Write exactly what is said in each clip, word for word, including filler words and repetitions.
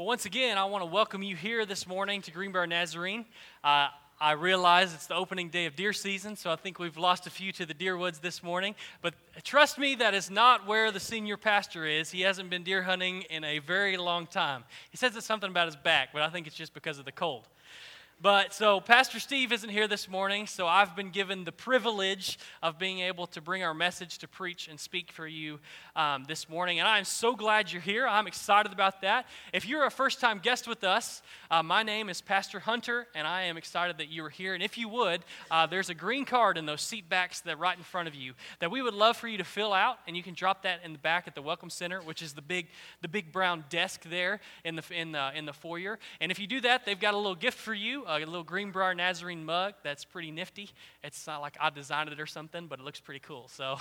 Well, once again, I want to welcome you here this morning to Greenbrier Nazarene. Uh, I realize it's the opening day of deer season, so I think we've lost a few to the deer woods this morning. But trust me, that is not where the senior pastor is. He hasn't been deer hunting in a very long time. He says it's something about his back, but I think it's just because of the cold. But so Pastor Steve isn't here this morning, so I've been given the privilege of being able to bring our message to preach and speak for you um, this morning. And I'm so glad you're here. I'm excited about that. If you're a first-time guest with us, uh, my name is Pastor Hunter, and I am excited that you are here. And if you would, uh, there's a green card in those seat backs that are right in front of you that we would love for you to fill out, and you can drop that in the back at the Welcome Center, which is the big, the big brown desk there in the in the in the foyer. And if you do that, they've got a little gift for you. A little Greenbrier Nazarene mug that's pretty nifty. It's not like I designed it or something, but it looks pretty cool. So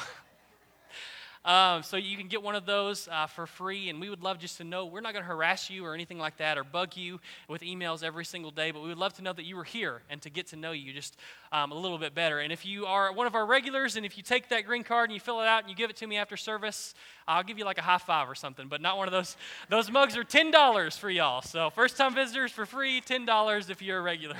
um, so you can get one of those uh, for free, and we would love just to know. We're not going to harass you or anything like that or bug you with emails every single day, but we would love to know that you were here and to get to know you just um, a little bit better. And if you are one of our regulars, and if you take that green card and you fill it out and you give it to me after service, I'll give you like a high five or something, but not one of those. Those mugs are ten dollars for y'all. So first-time visitors for free, ten dollars if you're a regular.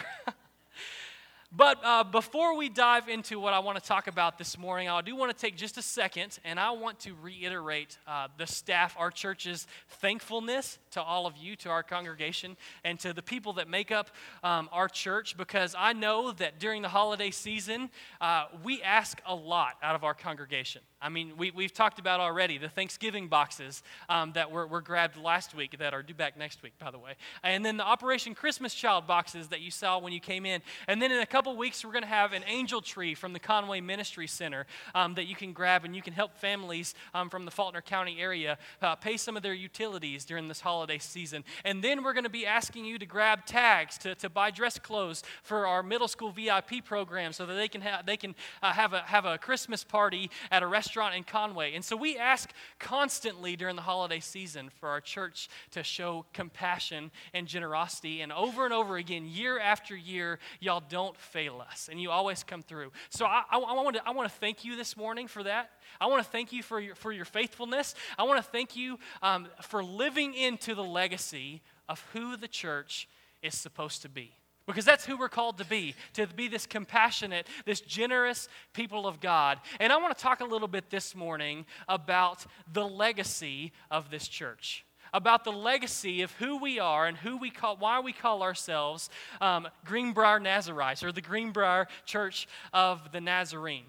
But uh, before we dive into what I want to talk about this morning, I do want to take just a second, and I want to reiterate uh, the staff, our church's thankfulness to all of you, to our congregation, and to the people that make up um, our church, because I know that during the holiday season, uh, we ask a lot out of our congregation. I mean, we, we've talked about already the Thanksgiving boxes um, that were, were grabbed last week that are due back next week, by the way, and then the Operation Christmas Child boxes that you saw when you came in, and then in a couple couple weeks we're going to have an angel tree from the Conway Ministry Center um, that you can grab, and you can help families um, from the Faulkner County area uh, pay some of their utilities during this holiday season. And then we're going to be asking you to grab tags to, to buy dress clothes for our middle school V I P program so that they can ha- they can uh, have a have a Christmas party at a restaurant in Conway. And so we ask constantly during the holiday season for our church to show compassion and generosity, and over and over again, year after year, y'all don't fail us, and you always come through. So I, I, I want to I want to thank you this morning for that. I want to thank you for your for your faithfulness. I want to thank you um, for living into the legacy of who the church is supposed to be, because that's who we're called to be, to be this compassionate, this generous people of God. And I want to talk a little bit this morning about the legacy of this church, about the legacy of who we are and who we call, why we call ourselves um, Greenbrier Nazarites, or the Greenbrier Church of the Nazarene.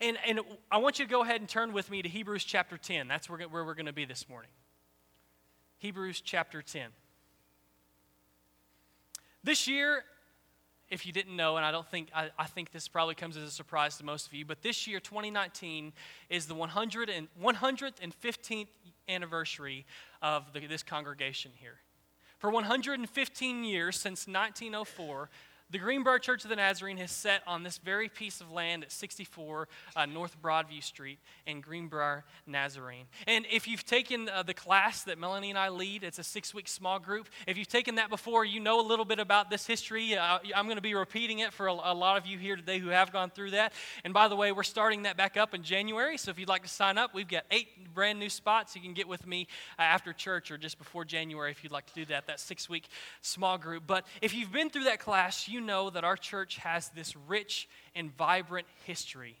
And and I want you to go ahead and turn with me to Hebrews chapter ten. That's where, where we're going to be this morning. Hebrews chapter ten. This year, if you didn't know, and I don't think I, I think this probably comes as a surprise to most of you, but this year, twenty nineteen, is the one hundred and, one hundred fifteenth anniversary of the, this congregation here. For one hundred fifteen years, since nineteen oh four, the Greenbrier Church of the Nazarene has sat on this very piece of land at sixty-four uh, North Broadview Street in Greenbrier, Nazarene. And if you've taken uh, the class that Melanie and I lead, it's a six-week small group. If you've taken that before, you know a little bit about this history. Uh, I'm going to be repeating it for a, a lot of you here today who have gone through that. And by the way, we're starting that back up in January, so if you'd like to sign up, we've got eight brand new spots. You can get with me uh, after church or just before January if you'd like to do that, that six-week small group. But if you've been through that class, you know that our church has this rich and vibrant history.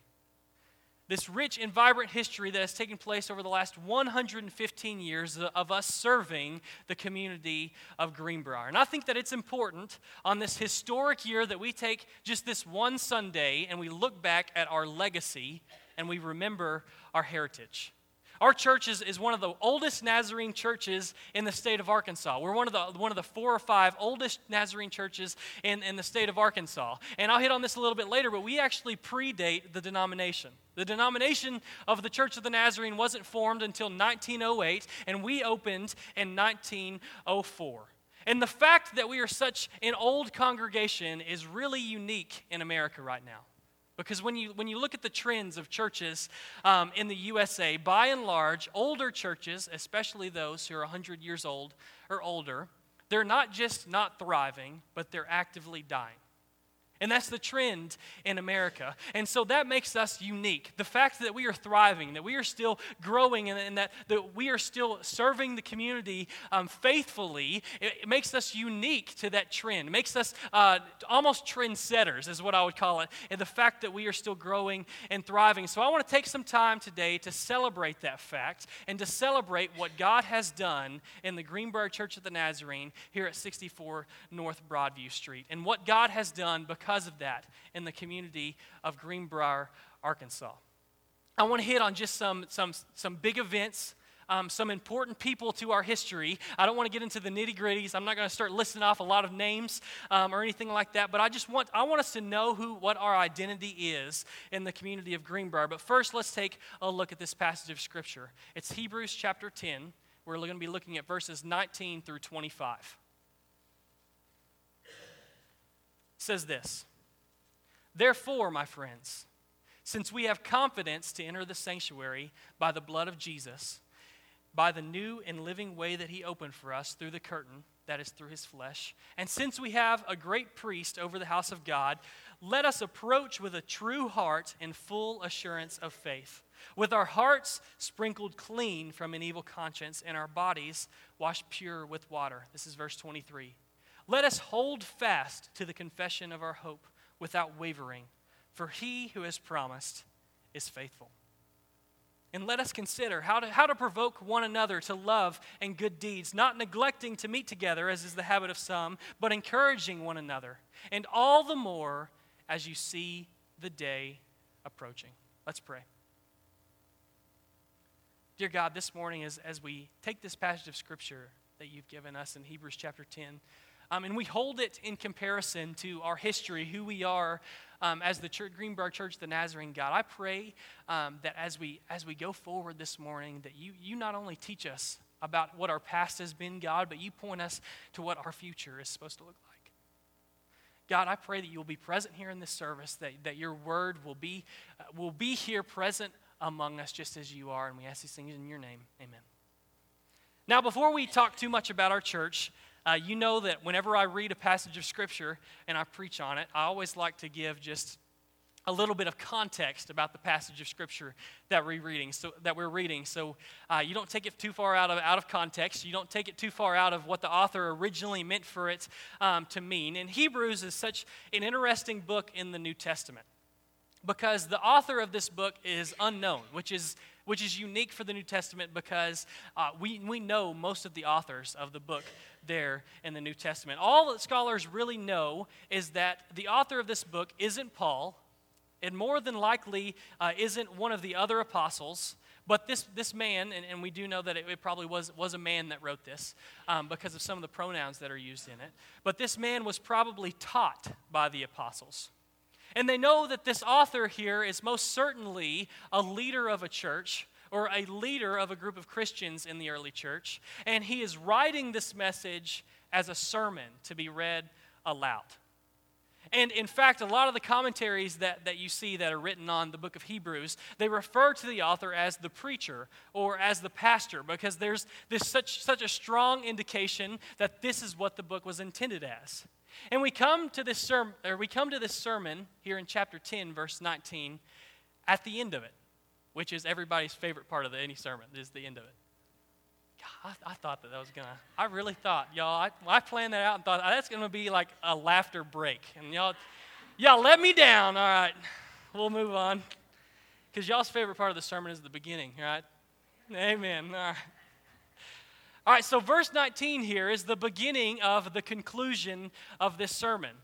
This rich and vibrant history that has taken place over the last one hundred fifteen years of us serving the community of Greenbrier. And I think that it's important on this historic year that we take just this one Sunday and we look back at our legacy and we remember our heritage. Our church is, is one of the oldest Nazarene churches in the state of Arkansas. We're one of the one of the four or five oldest Nazarene churches in, in the state of Arkansas. And I'll hit on this a little bit later, but we actually predate the denomination. The denomination of the Church of the Nazarene wasn't formed until nineteen oh eight, and we opened in nineteen oh four. And the fact that we are such an old congregation is really unique in America right now. Because when you when you look at the trends of churches um, in the U S A, by and large, older churches, especially those who are one hundred years old or older, they're not just not thriving, but they're actively dying. And that's the trend in America. And so that makes us unique. The fact that we are thriving, that we are still growing, and, and that, that we are still serving the community um, faithfully, it, it makes us unique to that trend. It makes us uh, almost trendsetters is what I would call it, and the fact that we are still growing and thriving. So I want to take some time today to celebrate that fact and to celebrate what God has done in the Greenbrier Church of the Nazarene here at sixty-four North Broadview Street, and what God has done because of that in the community of Greenbrier, Arkansas. I want to hit on just some some some big events, um, some important people to our history. I don't want to get into the nitty-gritties. I'm not going to start listing off a lot of names um, or anything like that, but I just want I want us to know who what our identity is in the community of Greenbrier. But first, let's take a look at this passage of Scripture. It's Hebrews chapter ten. We're going to be looking at verses nineteen through twenty-five. It says this, "Therefore, my friends, since we have confidence to enter the sanctuary by the blood of Jesus, by the new and living way that he opened for us through the curtain, that is through his flesh, and since we have a great priest over the house of God, let us approach with a true heart and full assurance of faith, with our hearts sprinkled clean from an evil conscience and our bodies washed pure with water." This is verse twenty-three. "Let us hold fast to the confession of our hope without wavering, for he who has promised is faithful. And let us consider how to, how to provoke one another to love and good deeds, not neglecting to meet together, as is the habit of some, but encouraging one another, and all the more as you see the day approaching." Let's pray. Dear God, this morning as, as we take this passage of Scripture that you've given us in Hebrews chapter ten, Um, and we hold it in comparison to our history, who we are um, as the church, Greenbrier Church of the Nazarene. God, I pray um, that as we as we go forward this morning, that you you not only teach us about what our past has been, God, but you point us to what our future is supposed to look like. God, I pray that you'll be present here in this service, that that your word will be uh, will be here present among us just as you are, and we ask these things in your name. Amen. Now, before we talk too much about our church, Uh, you know that whenever I read a passage of Scripture and I preach on it, I always like to give just a little bit of context about the passage of Scripture that we're reading. So that we're reading, so uh, you don't take it too far out of out of context. You don't take it too far out of what the author originally meant for it um, to mean. And Hebrews is such an interesting book in the New Testament because the author of this book is unknown, which is. which is unique for the New Testament because uh, we, we know most of the authors of the book there in the New Testament. All that scholars really know is that the author of this book isn't Paul, and more than likely uh, isn't one of the other apostles, but this this man, and, and we do know that it, it probably was, was a man that wrote this um, because of some of the pronouns that are used in it, but this man was probably taught by the apostles. And they know that this author here is most certainly a leader of a church or a leader of a group of Christians in the early church. And he is writing this message as a sermon to be read aloud. And in fact, a lot of the commentaries that, that you see that are written on the book of Hebrews, they refer to the author as the preacher or as the pastor because there's this such, such a strong indication that this is what the book was intended as. And we come to this sermon, or we come to this sermon here in chapter ten, verse nineteen, at the end of it, which is everybody's favorite part of the, any sermon is the end of it. God, I, I thought that that was gonna. I really thought, y'all. I, I planned that out and thought oh, that's gonna be like a laughter break, and y'all, y'all let me down. All right, we'll move on, because y'all's favorite part of the sermon is the beginning, right? Amen. All right. All right, so verse nineteen here is the beginning of the conclusion of this sermon.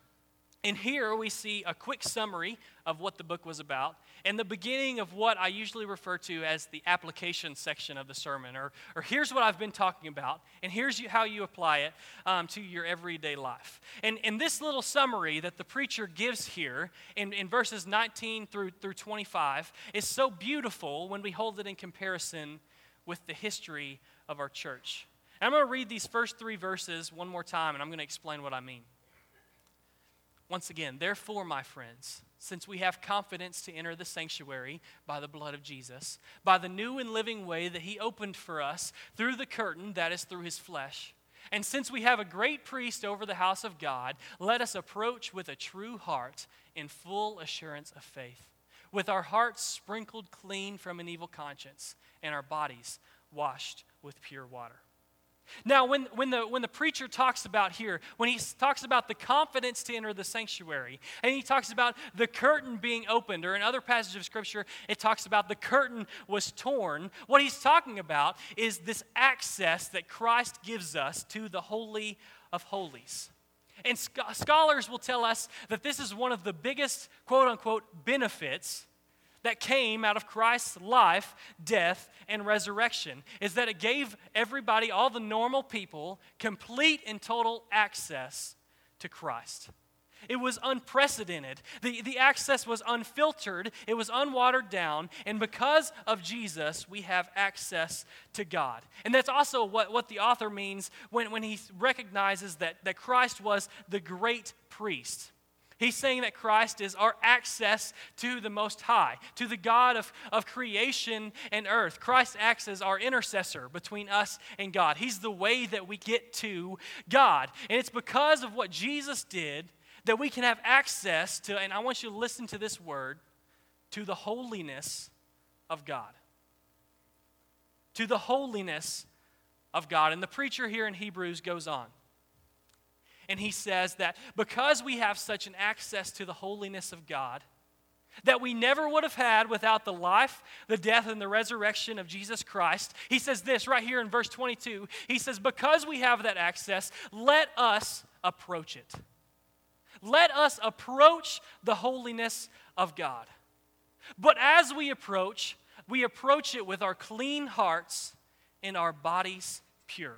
And here we see a quick summary of what the book was about and the beginning of what I usually refer to as the application section of the sermon, or, or here's what I've been talking about, and here's you, how you apply it um, to your everyday life. And, and this little summary that the preacher gives here in, in verses nineteen through, through twenty-five is so beautiful when we hold it in comparison with the history of our church. And I'm going to read these first three verses one more time, and I'm going to explain what I mean. Once again, "Therefore, my friends, since we have confidence to enter the sanctuary by the blood of Jesus, by the new and living way that he opened for us through the curtain, that is through his flesh, And since we have a great priest over the house of God, let us approach with a true heart in full assurance of faith, with our hearts sprinkled clean from an evil conscience and our bodies washed with pure water. Now, when, when, the, when the preacher talks about here, when he talks about the confidence to enter the sanctuary, and he talks about the curtain being opened, or in other passages of Scripture, it talks about the curtain was torn. What he's talking about is this access that Christ gives us to the Holy of Holies. And sc- scholars will tell us that this is one of the biggest, quote-unquote, benefits that came out of Christ's life, death, and resurrection, is that it gave everybody, all the normal people, complete and total access to Christ. It was unprecedented. The, the access was unfiltered. It was unwatered down. And because of Jesus, we have access to God. And that's also what, what the author means when, when he recognizes that, that Christ was the great priest. He's saying that Christ is our access to the Most High, to the God of, of creation and earth. Christ acts as our intercessor between us and God. He's the way that we get to God. And it's because of what Jesus did that we can have access to, and I want you to listen to this word, to the holiness of God. To the holiness of God. And the preacher here in Hebrews goes on. And he says that because we have such an access to the holiness of God that we never would have had without the life, the death, and the resurrection of Jesus Christ, he says this right here in verse twenty-two. He says, because we have that access, let us approach it. Let us approach the holiness of God. But as we approach, we approach it with our clean hearts and our bodies pure.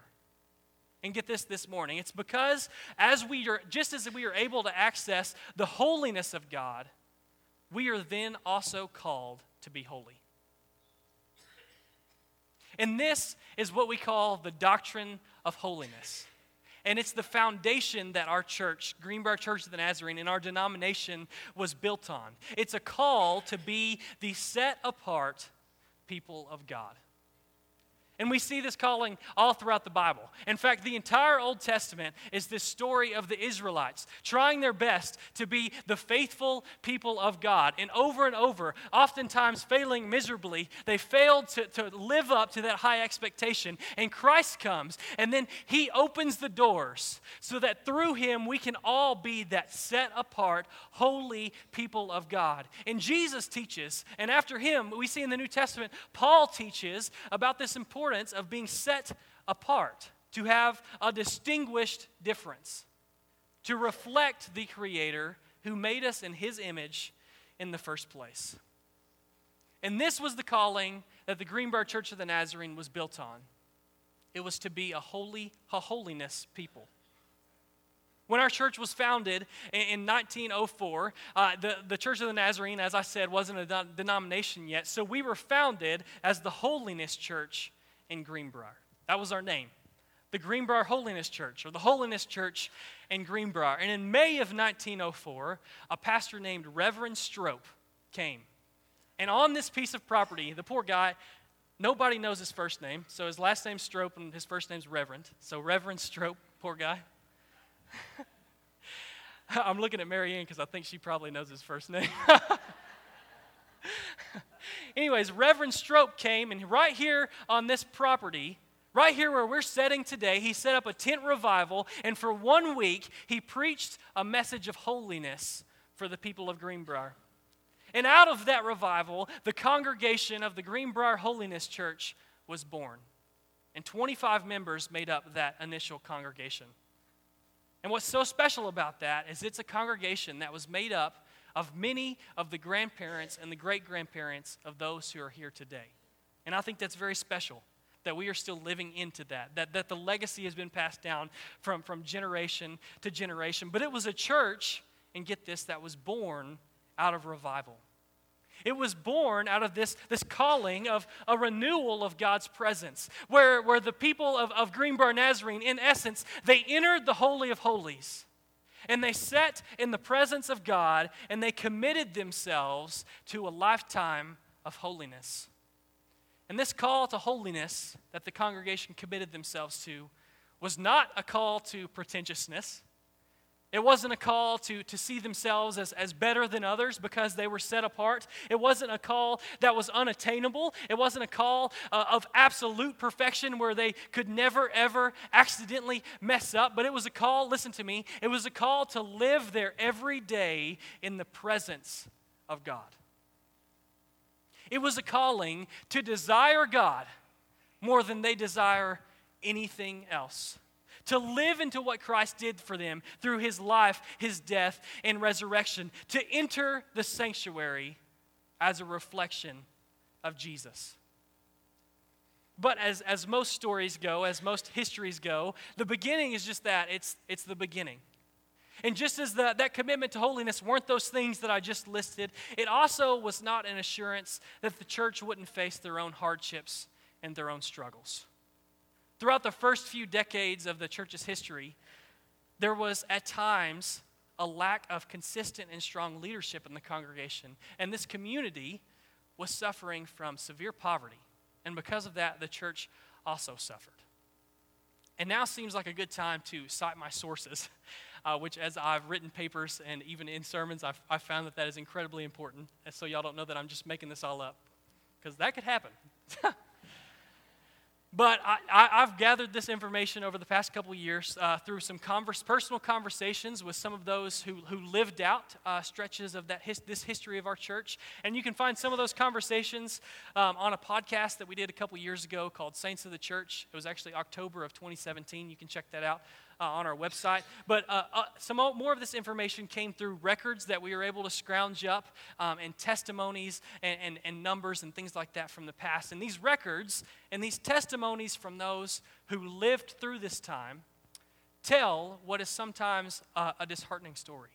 And get this this morning, it's because as we are, just as we are able to access the holiness of God, we are then also called to be holy. And this is what we call the doctrine of holiness. And it's the foundation that our church, Greenbrier Church of the Nazarene, and our denomination was built on. It's a call to be the set-apart people of God. And we see this calling all throughout the Bible. In fact, the entire Old Testament is this story of the Israelites trying their best to be the faithful people of God. And over and over, oftentimes failing miserably, they failed to, to live up to that high expectation. And Christ comes, and then he opens the doors so that through him we can all be that set-apart, holy people of God. And Jesus teaches, and after him, we see in the New Testament, Paul teaches about this important of being set apart, to have a distinguished difference, to reflect the Creator who made us in His image in the first place. And this was the calling that the Greenbrier Church of the Nazarene was built on. It was to be a holy, a holiness people. When our church was founded in nineteen oh four, uh, the, the Church of the Nazarene, as I said, wasn't a de- denomination yet, so we were founded as the Holiness Church in Greenbrier. That was our name, the Greenbrier Holiness Church, or the Holiness Church in Greenbrier. And in May of nineteen oh four, a pastor named Reverend Strope came. And on this piece of property, the poor guy, nobody knows his first name, so his last name's Strope and his first name's Reverend. So Reverend Strope, poor guy. I'm looking at Marianne because I think she probably knows his first name. Anyways, Reverend Strope came, and right here on this property, right here where we're sitting today, he set up a tent revival, and for one week, he preached a message of holiness for the people of Greenbrier. And out of that revival, the congregation of the Greenbrier Holiness Church was born, and twenty-five members made up that initial congregation. And what's so special about that is it's a congregation that was made up of many of the grandparents and the great-grandparents of those who are here today. And I think that's very special, that we are still living into that, that, that the legacy has been passed down from, from generation to generation. But it was a church, and get this, that was born out of revival. It was born out of this, this calling of a renewal of God's presence, where, where the people of, of Greenbrier Nazarene, in essence, they entered the Holy of Holies, and they sat in the presence of God, and they committed themselves to a lifetime of holiness. And this call to holiness that the congregation committed themselves to was not a call to pretentiousness. It wasn't a call to, to see themselves as, as better than others because they were set apart. It wasn't a call that was unattainable. It wasn't a call uh, of absolute perfection where they could never, ever accidentally mess up. But it was a call, listen to me, it was a call to live their every day in the presence of God. It was a calling to desire God more than they desire anything else. To live into what Christ did for them through his life, his death, and resurrection. To enter the sanctuary as a reflection of Jesus. But as, as most stories go, as most histories go, the beginning is just that. It's, it's the beginning. And just as the, that commitment to holiness weren't those things that I just listed, it also was not an assurance that the church wouldn't face their own hardships and their own struggles. Throughout the first few decades of the church's history, there was at times a lack of consistent and strong leadership in the congregation. And this community was suffering from severe poverty. And because of that, the church also suffered. And now seems like a good time to cite my sources, uh, which as I've written papers and even in sermons, I've, I've found that that is incredibly important. And so y'all don't know that I'm just making this all up, because that could happen. But I, I, I've gathered this information over the past couple of years uh, through some converse, personal conversations with some of those who, who lived out uh, stretches of that his, this history of our church. And you can find some of those conversations um, on a podcast that we did a couple of years ago called Saints of the Church. It was actually October of twenty seventeen. You can check that out uh, on our website. But uh, uh, some more of this information came through records that we were able to scrounge up um, and testimonies and, and, and numbers and things like that from the past. And these records and these testimonies from those who lived through this time tell what is sometimes a, a disheartening story.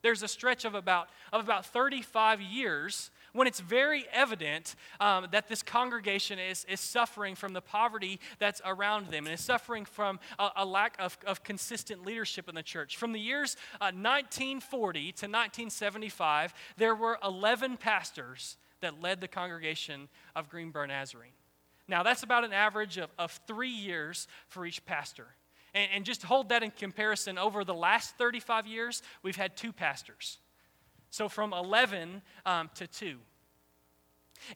There's a stretch of about of about thirty-five years when it's very evident um, that this congregation is, is suffering from the poverty that's around them and is suffering from a, a lack of, of consistent leadership in the church. From the years uh, nineteen forty to nineteen seventy-five, there were eleven pastors that led the congregation of Greenbrier Nazarene. Now, that's about an average of, of three years for each pastor. And, and just hold that in comparison. Over the last thirty-five years, we've had two pastors. So from eleven um, to two.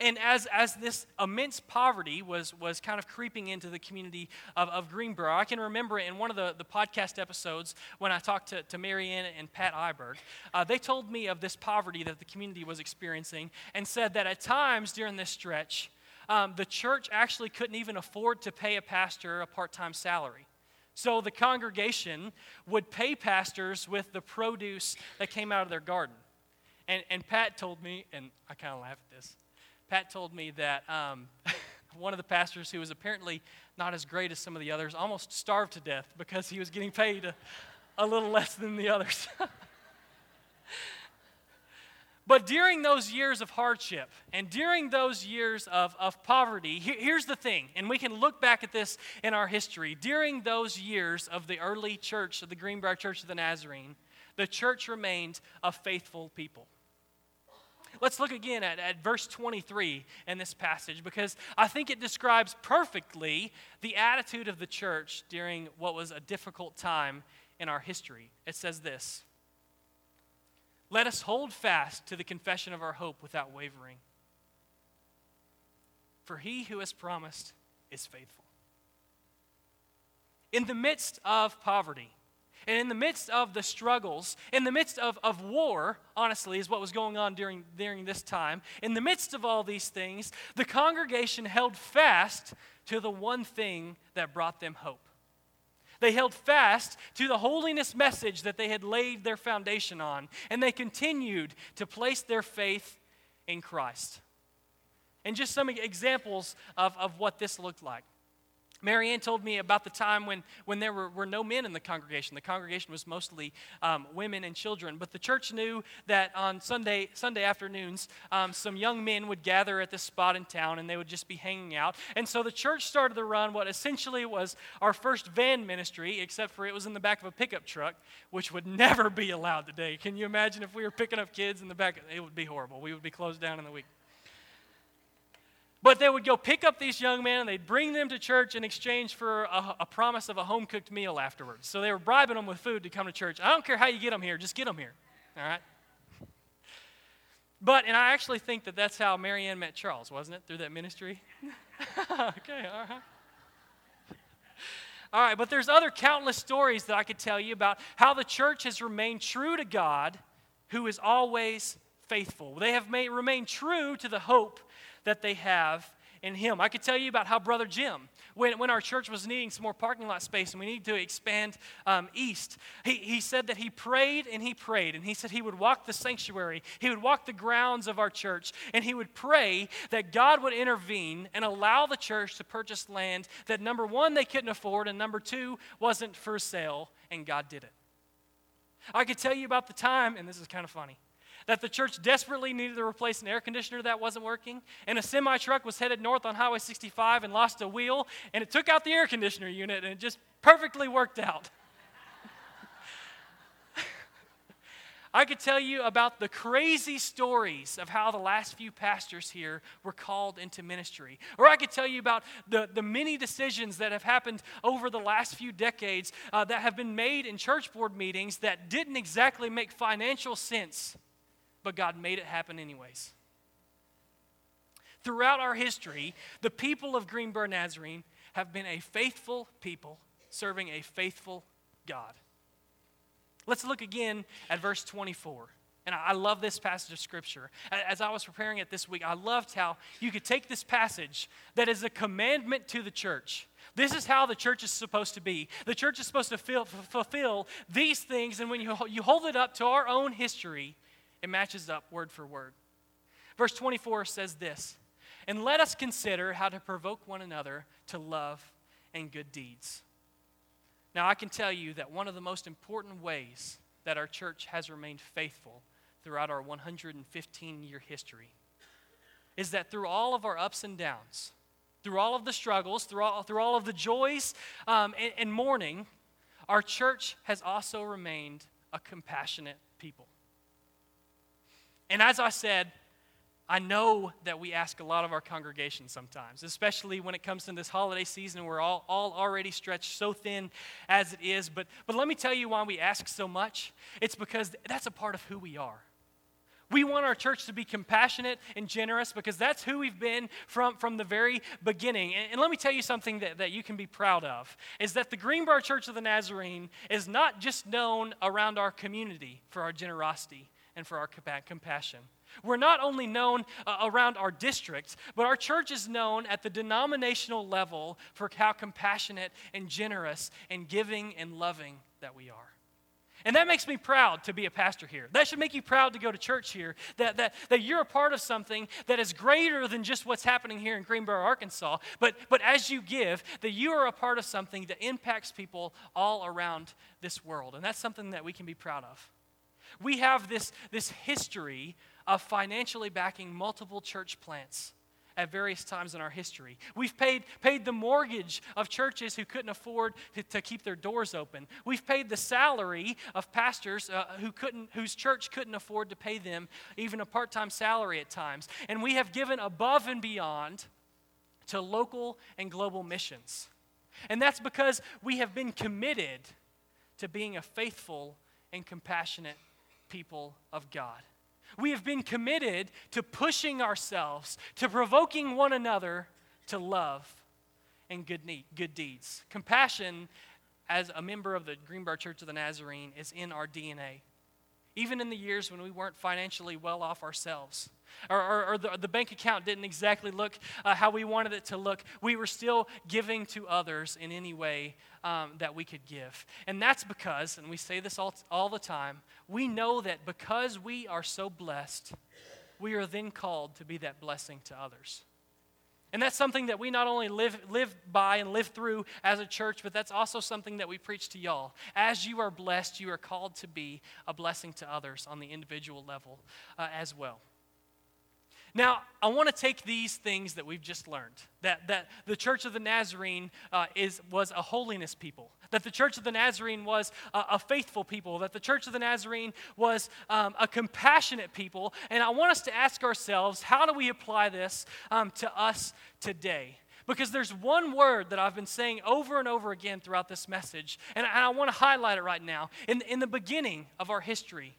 And as, as this immense poverty was, was kind of creeping into the community of, of Greenbrier, I can remember in one of the, the podcast episodes when I talked to, to Marianne and Pat Iberg, uh, they told me of this poverty that the community was experiencing and said that at times during this stretch, Um, the church actually couldn't even afford to pay a pastor a part-time salary. So the congregation would pay pastors with the produce that came out of their garden. And, and Pat told me, and I kind of laugh at this, Pat told me that um, one of the pastors, who was apparently not as great as some of the others, almost starved to death because he was getting paid a, a little less than the others. But during those years of hardship and during those years of, of poverty, here, here's the thing, and we can look back at this in our history. During those years of the early church, of the Greenbrier Church of the Nazarene, the church remained a faithful people. Let's look again at, at verse twenty-three in this passage, because I think it describes perfectly the attitude of the church during what was a difficult time in our history. It says this: "Let us hold fast to the confession of our hope without wavering, for he who has promised is faithful." In the midst of poverty, and in the midst of the struggles, in the midst of, of war, honestly, is what was going on during, during this time, in the midst of all these things, the congregation held fast to the one thing that brought them hope. They held fast to the holiness message that they had laid their foundation on, and they continued to place their faith in Christ. And just some examples of, of what this looked like. Marianne told me about the time when, when there were, were no men in the congregation. The congregation was mostly um, women and children. But the church knew that on Sunday Sunday afternoons, um, some young men would gather at this spot in town, and they would just be hanging out. And so the church started to run what essentially was our first van ministry, except for it was in the back of a pickup truck, which would never be allowed today. Can you imagine if we were picking up kids in the back? It would be horrible. We would be closed down in the week. But they would go pick up these young men, and they'd bring them to church in exchange for a, a promise of a home-cooked meal afterwards. So they were bribing them with food to come to church. I don't care how you get them here, just get them here, all right? But, and I actually think that that's how Marianne met Charles, wasn't it, through that ministry? Okay, all right. All right, but there's other countless stories that I could tell you about how the church has remained true to God, who is always faithful. They have made, remained true to the hope that they have in him. I could tell you about how Brother Jim, when, when our church was needing some more parking lot space and we needed to expand um, east, he, he said that he prayed and he prayed, and he said he would walk the sanctuary, he would walk the grounds of our church, and he would pray that God would intervene and allow the church to purchase land that, number one, they couldn't afford, and number two, wasn't for sale, and God did it. I could tell you about the time, and this is kind of funny, that the church desperately needed to replace an air conditioner that wasn't working, and a semi-truck was headed north on Highway sixty-five and lost a wheel, and it took out the air conditioner unit, and it just perfectly worked out. I could tell you about the crazy stories of how the last few pastors here were called into ministry. Or I could tell you about the, the many decisions that have happened over the last few decades uh, that have been made in church board meetings that didn't exactly make financial sense, but God made it happen anyways. Throughout our history, the people of Greenbrier Nazarene have been a faithful people serving a faithful God. Let's look again at verse twenty-four. And I love this passage of Scripture. As I was preparing it this week, I loved how you could take this passage that is a commandment to the church. This is how the church is supposed to be. The church is supposed to feel, f- fulfill these things, and when you, you hold it up to our own history, it matches up word for word. Verse twenty-four says this, "And let us consider how to provoke one another to love and good deeds." Now, I can tell you that one of the most important ways that our church has remained faithful throughout our one hundred fifteen-year history is that through all of our ups and downs, through all of the struggles, through all, through all of the joys um, and, and mourning, our church has also remained a compassionate people. And as I said, I know that we ask a lot of our congregation sometimes, especially when it comes to this holiday season. We're all, all already stretched so thin as it is. But, but let me tell you why we ask so much. It's because that's a part of who we are. We want our church to be compassionate and generous because that's who we've been from, from the very beginning. And, and let me tell you something that, that you can be proud of, is that the Greenbrier Church of the Nazarene is not just known around our community for our generosity and for our compassion. We're not only known uh, around our district, but our church is known at the denominational level for how compassionate and generous and giving and loving that we are. And that makes me proud to be a pastor here. That should make you proud to go to church here, that, that, that you're a part of something that is greater than just what's happening here in Greenbrier, Arkansas, but, but as you give, that you are a part of something that impacts people all around this world. And that's something that we can be proud of. We have this, this history of financially backing multiple church plants at various times in our history. We've paid, paid the mortgage of churches who couldn't afford to, to keep their doors open. We've paid the salary of pastors uh, who couldn't, whose church couldn't afford to pay them even a part-time salary at times. And we have given above and beyond to local and global missions. And that's because we have been committed to being a faithful and compassionate people of God. We have been committed to pushing ourselves, to provoking one another to love and good need, good deeds. Compassion, as a member of the Greenbrier Church of the Nazarene, is in our D N A. Even in the years when we weren't financially well off ourselves, or, or, or the, the bank account didn't exactly look uh, how we wanted it to look, we were still giving to others in any way um, that we could give. And that's because, and we say this all, all the time, we know that because we are so blessed, we are then called to be that blessing to others. And that's something that we not only live live by and live through as a church, but that's also something that we preach to y'all. As you are blessed, you are called to be a blessing to others on the individual level uh, as well. Now, I want to take these things that we've just learned, that, that the Church of the Nazarene uh, is was a holiness people, that the Church of the Nazarene was a, a faithful people, that the Church of the Nazarene was um, a compassionate people, and I want us to ask ourselves, how do we apply this um, to us today? Because there's one word that I've been saying over and over again throughout this message, and I, and I want to highlight it right now. In, in the beginning of our history,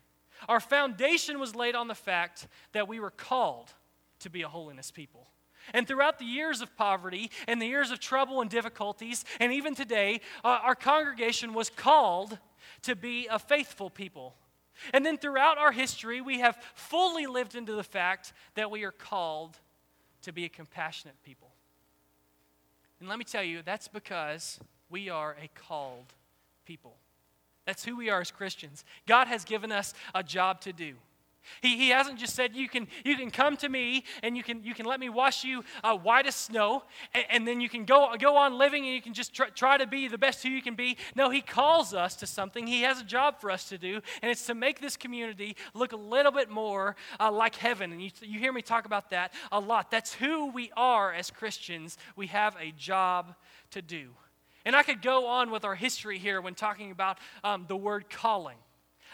our foundation was laid on the fact that we were called to be a holiness people. And throughout the years of poverty and the years of trouble and difficulties, and even today, uh, our congregation was called to be a faithful people. And then throughout our history, we have fully lived into the fact that we are called to be a compassionate people. And let me tell you, that's because we are a called people. That's who we are as Christians. God has given us a job to do. He, he hasn't just said, you can you can come to me and you can you can let me wash you uh, white as snow, and, and then you can go, go on living and you can just try, try to be the best who you can be. No, he calls us to something. He has a job for us to do, and it's to make this community look a little bit more uh, like heaven. And you, you hear me talk about that a lot. That's who we are as Christians. We have a job to do. And I could go on with our history here when talking about um, the word calling.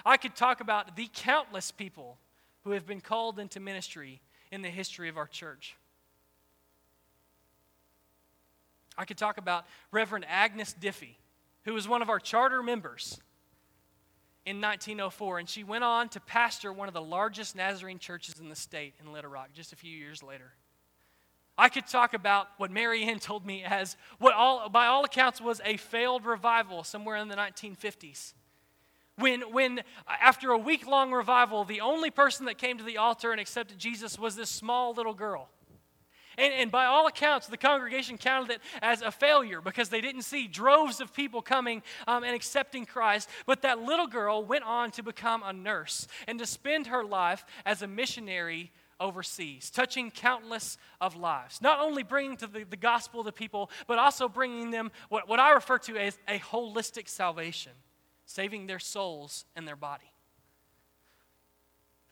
I could talk about the countless people who have been called into ministry in the history of our church. I could talk about Reverend Agnes Diffie, who was one of our charter members in nineteen oh four, and she went on to pastor one of the largest Nazarene churches in the state in Little Rock just a few years later. I could talk about what Marianne told me as what all, by all accounts was a failed revival somewhere in the nineteen fifties. When, when after a week-long revival, the only person that came to the altar and accepted Jesus was this small little girl. And, and by all accounts, the congregation counted it as a failure because they didn't see droves of people coming um, and accepting Christ. But that little girl went on to become a nurse and to spend her life as a missionary overseas, touching countless of lives. Not only bringing to the, the gospel to people, but also bringing them what, what I refer to as a holistic salvation. Saving their souls and their body.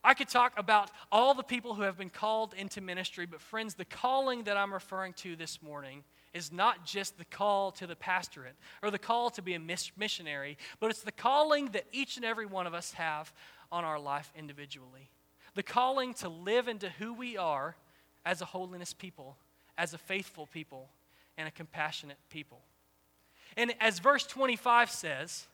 I could talk about all the people who have been called into ministry, but friends, the calling that I'm referring to this morning is not just the call to the pastorate or the call to be a missionary, but it's the calling that each and every one of us have on our life individually. The calling to live into who we are as a holiness people, as a faithful people, and a compassionate people. And as verse twenty-five says,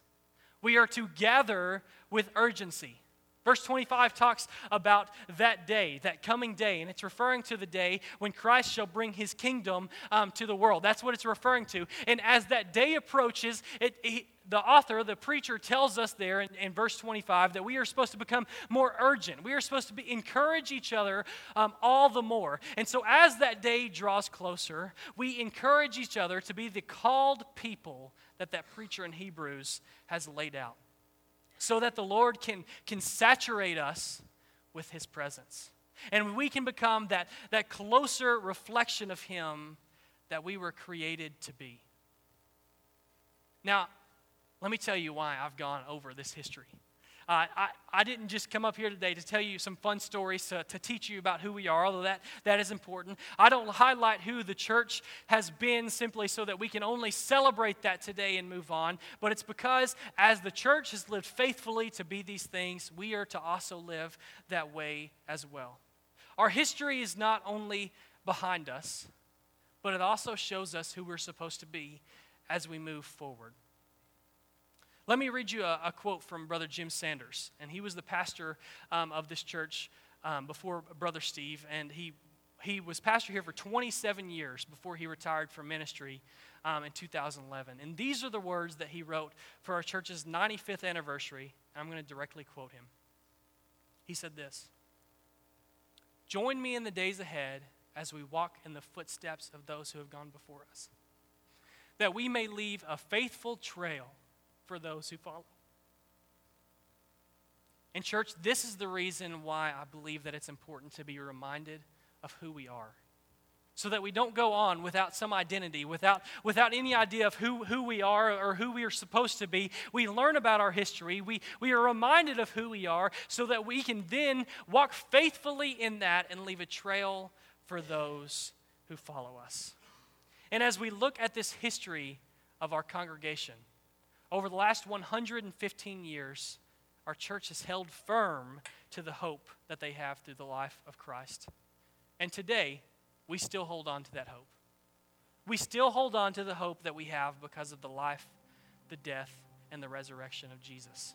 we are to gather with urgency. Verse twenty-five talks about that day, that coming day, and it's referring to the day when Christ shall bring his kingdom um, to the world. That's what it's referring to. And as that day approaches, it, it, the author, the preacher, tells us there in, in verse twenty-five that we are supposed to become more urgent. We are supposed to be, encourage each other um, all the more. And so as that day draws closer, we encourage each other to be the called people that that preacher in Hebrews has laid out, so that the Lord can, can saturate us with his presence. And we can become that, that closer reflection of him that we were created to be. Now, let me tell you why I've gone over this history. Uh, I, I didn't just come up here today to tell you some fun stories to, to teach you about who we are, although that, that is important. I don't highlight who the church has been simply so that we can only celebrate that today and move on, but it's because as the church has lived faithfully to be these things, we are to also live that way as well. Our history is not only behind us, but it also shows us who we're supposed to be as we move forward. Let me read you a, a quote from Brother Jim Sanders, and he was the pastor um, of this church um, before Brother Steve, and he he was pastor here for twenty-seven years before he retired from ministry um, in two thousand eleven. And these are the words that he wrote for our church's ninety-fifth anniversary, and I'm going to directly quote him. He said this, "Join me in the days ahead as we walk in the footsteps of those who have gone before us, that we may leave a faithful trail for those who follow." And church, this is the reason why I believe that it's important to be reminded of who we are, so that we don't go on without some identity, without without any idea of who, who we are or who we are supposed to be. We learn about our history. We, we are reminded of who we are so that we can then walk faithfully in that and leave a trail for those who follow us. And as we look at this history of our congregation, over the last one hundred fifteen years, our church has held firm to the hope that they have through the life of Christ. And today, we still hold on to that hope. We still hold on to the hope that we have because of the life, the death, and the resurrection of Jesus.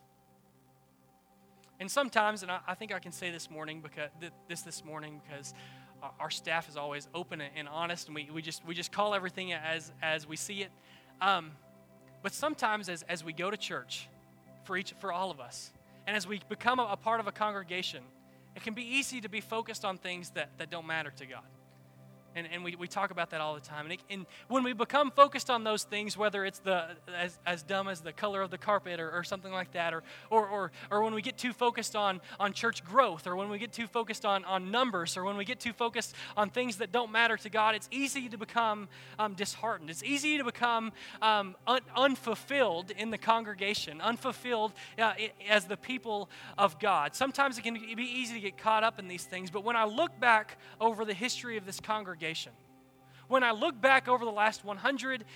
And sometimes, and I, I think I can say this morning because th- this this morning because our staff is always open and honest, and we, we just we just call everything as as we see it. Um, but sometimes, as as we go to church, for each for all of us, and as we become a, a part of a congregation, it can be easy to be focused on things that, that don't matter to God. And and we, we talk about that all the time. And, it, and when we become focused on those things, whether it's the as, as dumb as the color of the carpet or, or something like that, or, or or or when we get too focused on on church growth, or when we get too focused on, on numbers, or when we get too focused on things that don't matter to God, it's easy to become um, disheartened. It's easy to become um, un, unfulfilled in the congregation, unfulfilled uh, as the people of God. Sometimes it can be easy to get caught up in these things. But when I look back over the history of this congregation, when I look back over the last one hundred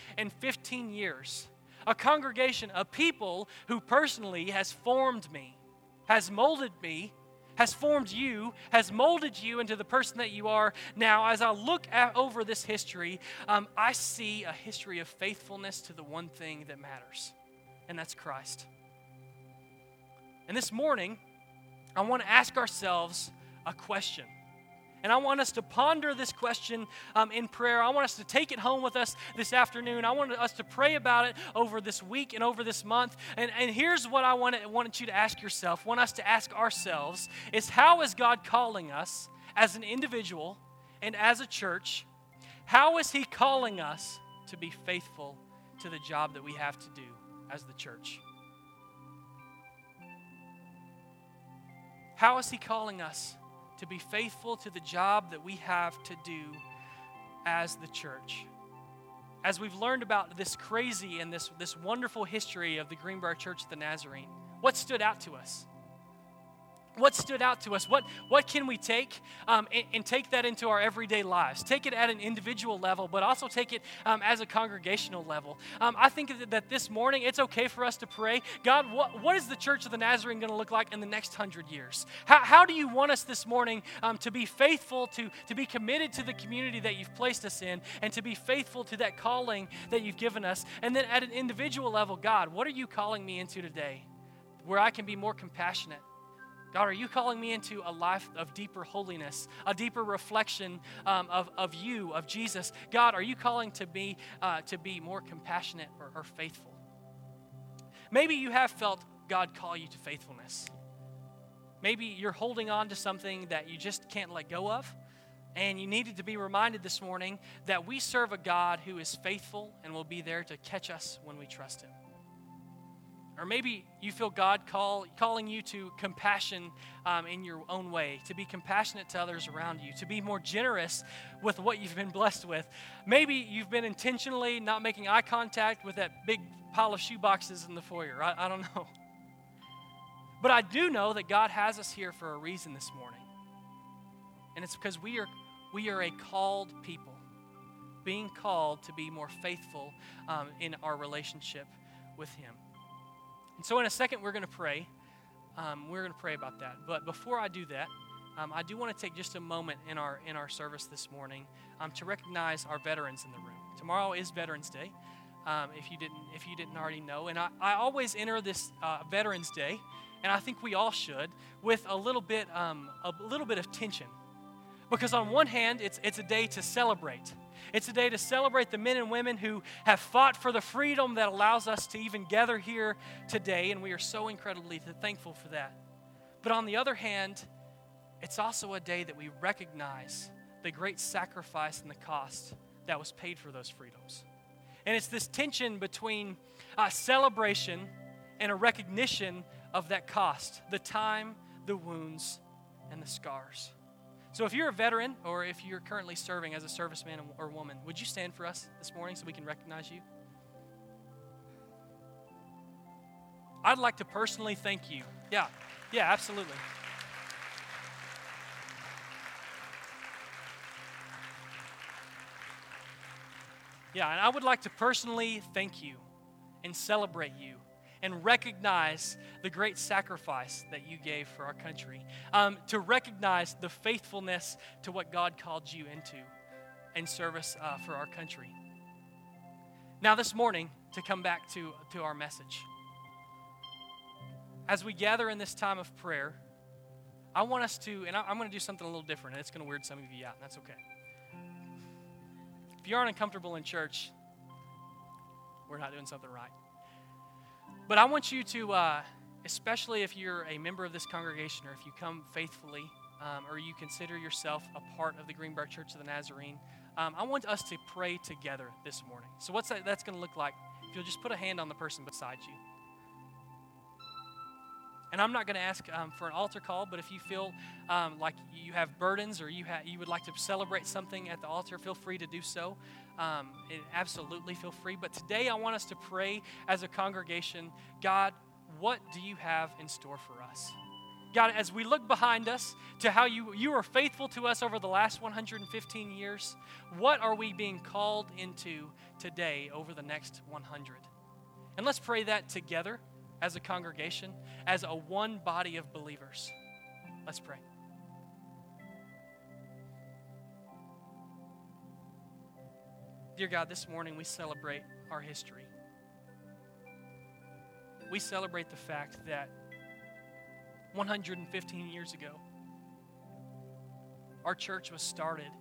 fifteen years, a congregation, a people who personally has formed me, has molded me, has formed you, has molded you into the person that you are now. As I look at, over this history, um, I see a history of faithfulness to the one thing that matters, and that's Christ. And this morning, I want to ask ourselves a question. And I want us to ponder this question um, in prayer. I want us to take it home with us this afternoon. I want us to pray about it over this week and over this month. And, and here's what I want wanted you to ask yourself, want us to ask ourselves, is how is God calling us as an individual and as a church? How is He calling us to be faithful to the job that we have to do as the church? How is He calling us to be faithful to the job that we have to do as the church? As we've learned about this crazy and this, this wonderful history of the Greenbrier Church of the Nazarene, what stood out to us? What stood out to us? What, what can we take um, and, and take that into our everyday lives? Take it at an individual level, but also take it um, as a congregational level. Um, I think that this morning it's okay for us to pray, God, what, what is the Church of the Nazarene going to look like in the next hundred years? How, how do you want us this morning um, to be faithful, to, to be committed to the community that you've placed us in, and to be faithful to that calling that you've given us? And then at an individual level, God, what are you calling me into today where I can be more compassionate? God, are you calling me into a life of deeper holiness, a deeper reflection um, of, of you, of Jesus? God, are you calling to be, uh, to be more compassionate or, or faithful? Maybe you have felt God call you to faithfulness. Maybe you're holding on to something that you just can't let go of, and you needed to be reminded this morning that we serve a God who is faithful and will be there to catch us when we trust Him. Or maybe you feel God call, calling you to compassion um, in your own way, to be compassionate to others around you, to be more generous with what you've been blessed with. Maybe you've been intentionally not making eye contact with that big pile of shoe boxes in the foyer. I, I don't know. But I do know that God has us here for a reason this morning. And it's because we are, we are a called people, being called to be more faithful um, in our relationship with Him. And so in a second, we're going to pray. Um, we're going to pray about that. But before I do that, um, I do want to take just a moment in our in our service this morning um, to recognize our veterans in the room. Tomorrow is Veterans Day, um, if you didn't if you didn't already know. And I, I always enter this uh, Veterans Day, and I think we all should, with a little bit um, a little bit of tension, because on one hand, it's it's a day to celebrate. It's a day to celebrate the men and women who have fought for the freedom that allows us to even gather here today, and we are so incredibly thankful for that. But on the other hand, it's also a day that we recognize the great sacrifice and the cost that was paid for those freedoms. And it's this tension between a celebration and a recognition of that cost, the time, the wounds, and the scars. So if you're a veteran or if you're currently serving as a serviceman or woman, would you stand for us this morning so we can recognize you? I'd like to personally thank you. Yeah, yeah, absolutely. Yeah, and I would like to personally thank you and celebrate you and recognize the great sacrifice that you gave for our country, um, to recognize the faithfulness to what God called you into in service uh, for our country. Now this morning, to come back to, to our message. As we gather in this time of prayer, I want us to, and I, I'm going to do something a little different, and it's going to weird some of you out, and that's okay. If you aren't uncomfortable in church, we're not doing something right. But I want you to, uh, especially if you're a member of this congregation or if you come faithfully um, or you consider yourself a part of the Greenbrier Church of the Nazarene, um, I want us to pray together this morning. So what's that, that's going to look like? If you'll just put a hand on the person beside you. And I'm not going to ask um, for an altar call, but if you feel um, like you have burdens or you ha- you would like to celebrate something at the altar, feel free to do so. Um, it, absolutely feel free. But today I want us to pray as a congregation, God, what do you have in store for us? God, as we look behind us to how you, you are faithful to us over the last one hundred fifteen years, what are we being called into today over the next one hundred? And let's pray that together. As a congregation, as a one body of believers. Let's pray. Dear God, this morning we celebrate our history. We celebrate the fact that one hundred fifteen years ago, our church was started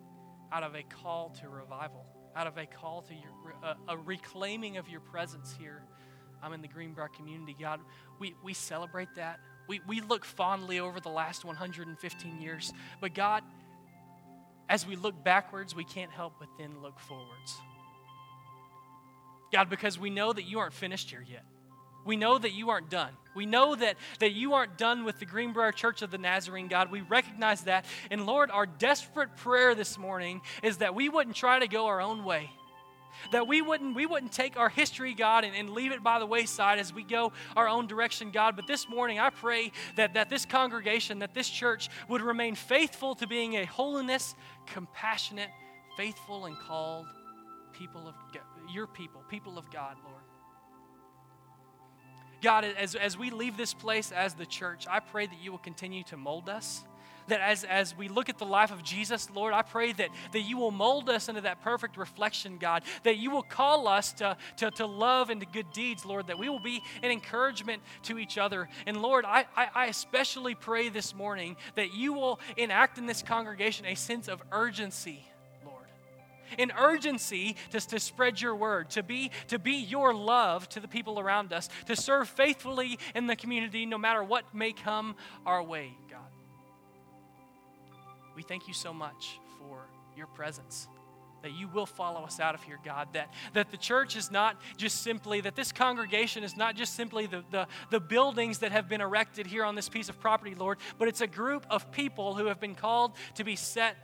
out of a call to revival, out of a call to your, a, a reclaiming of your presence here. I'm in the Greenbrier community, God. We we celebrate that. We we look fondly over the last one hundred fifteen years. But God, as we look backwards, we can't help but then look forwards. God, because we know that you aren't finished here yet. We know that you aren't done. We know that, that you aren't done with the Greenbrier Church of the Nazarene, God. We recognize that. And Lord, our desperate prayer this morning is that we wouldn't try to go our own way. That we wouldn't we wouldn't take our history, God, and, and leave it by the wayside as we go our own direction, God. But this morning, I pray that, that this congregation, that this church would remain faithful to being a holiness, compassionate, faithful, and called people of God, your people, people of God, Lord. God, as, as we leave this place as the church, I pray that you will continue to mold us. That as, as we look at the life of Jesus, Lord, I pray that, that you will mold us into that perfect reflection, God. That you will call us to, to, to love and to good deeds, Lord. That we will be an encouragement to each other. And Lord, I, I, I especially pray this morning that you will enact in this congregation a sense of urgency, Lord. An urgency to, to spread your word, to be, to be your love to the people around us, to serve faithfully in the community no matter what may come our way, God. We thank you so much for your presence, that you will follow us out of here, God, that, that the church is not just simply, that this congregation is not just simply the, the, the buildings that have been erected here on this piece of property, Lord, but it's a group of people who have been called to be set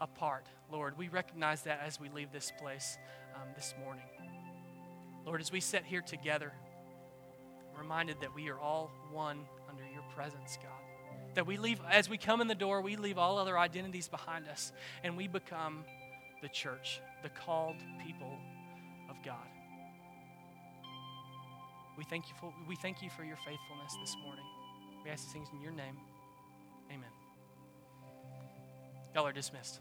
apart, Lord. We recognize that as we leave this place um, this morning. Lord, as we sit here together, I'm reminded that we are all one under your presence, God. That we leave, as we come in the door, we leave all other identities behind us, and we become the church, the called people of God. We thank you for, we thank you for your faithfulness this morning. We ask these things in your name. Amen. Y'all are dismissed.